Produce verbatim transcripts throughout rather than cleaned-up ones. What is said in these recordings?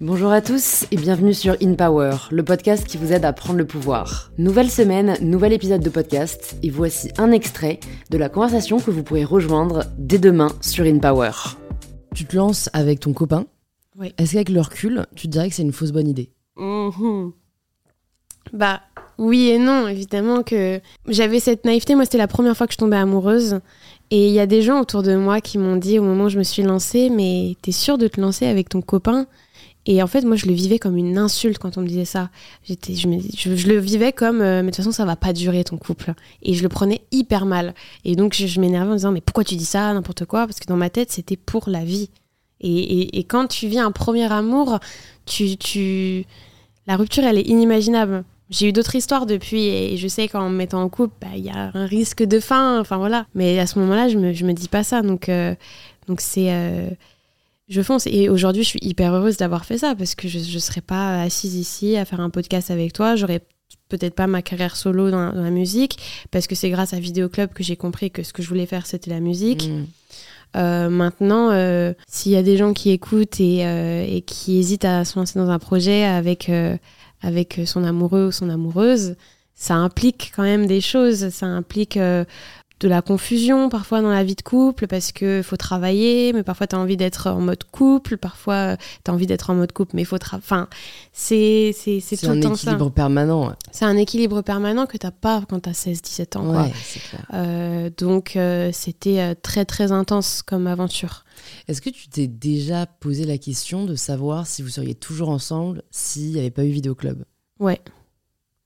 Bonjour à tous et bienvenue sur InPower, le podcast qui vous aide à prendre le pouvoir. Nouvelle semaine, nouvel épisode de podcast et voici un extrait de la conversation que vous pourrez rejoindre dès demain sur InPower. Tu te lances avec ton copain, oui. Est-ce qu'avec le recul, tu te dirais que c'est une fausse bonne idée ? mmh. Bah oui et non, évidemment que j'avais cette naïveté, moi c'était la première fois que je tombais amoureuse. Et il y a des gens autour de moi qui m'ont dit au moment où je me suis lancée, mais t'es sûre de te lancer avec ton copain ? Et en fait, moi, je le vivais comme une insulte quand on me disait ça. J'étais, je, me, je, je le vivais comme, euh, mais de toute façon, ça va pas durer ton couple. Et je le prenais hyper mal. Et donc, je, je m'énervais en disant, mais pourquoi tu dis ça, n'importe quoi ? Parce que dans ma tête, c'était pour la vie. Et, et, et quand tu vis un premier amour, tu, tu... la rupture, elle est inimaginable. J'ai eu d'autres histoires depuis et je sais qu'en me mettant en couple, bah, y a un risque de fin. Enfin, voilà. Mais à ce moment-là, je me, je me dis pas ça. Donc, euh, donc c'est... Euh... Je fonce et aujourd'hui je suis hyper heureuse d'avoir fait ça parce que je ne serais pas assise ici à faire un podcast avec toi, j'aurais peut-être pas ma carrière solo dans, dans la musique parce que c'est grâce à Videoclub que j'ai compris que ce que je voulais faire c'était la musique. Mmh. Euh, maintenant, euh, s'il y a des gens qui écoutent et, euh, et qui hésitent à se lancer dans un projet avec, euh, avec son amoureux ou son amoureuse, ça implique quand même des choses, ça implique... Euh, de la confusion parfois dans la vie de couple parce que faut travailler mais parfois t'as envie d'être en mode couple, parfois t'as envie d'être en mode couple mais faut travailler, enfin c'est, c'est, c'est, c'est tout le temps ça. C'est un équilibre permanent. C'est un équilibre permanent que t'as pas quand t'as seize dix-sept ans. Ouais, quoi. C'est clair. Euh, donc euh, c'était très très intense comme aventure. Est-ce que tu t'es déjà posé la question de savoir si vous seriez toujours ensemble s'il n'y avait pas eu Videoclub ? Ouais.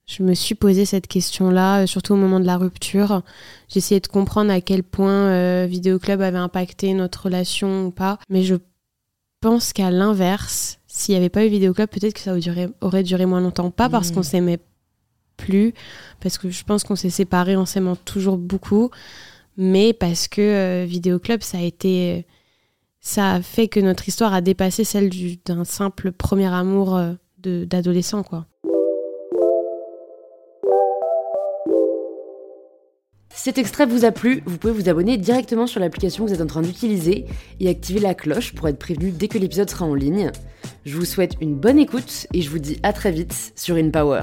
Je me suis posé cette question-là, surtout au moment de la rupture. J'essayais de comprendre à quel point euh, Videoclub avait impacté notre relation ou pas. Mais je pense qu'à l'inverse, s'il n'y avait pas eu Videoclub, peut-être que ça aurait duré, aurait duré moins longtemps. Pas parce mmh. qu'on s'aimait plus, parce que je pense qu'on s'est séparés en s'aimant toujours beaucoup, mais parce que euh, Videoclub, ça a été, ça a fait que notre histoire a dépassé celle du, d'un simple premier amour euh, de, d'adolescent, quoi. Si cet extrait vous a plu, vous pouvez vous abonner directement sur l'application que vous êtes en train d'utiliser et activer la cloche pour être prévenu dès que l'épisode sera en ligne. Je vous souhaite une bonne écoute et je vous dis à très vite sur InPower.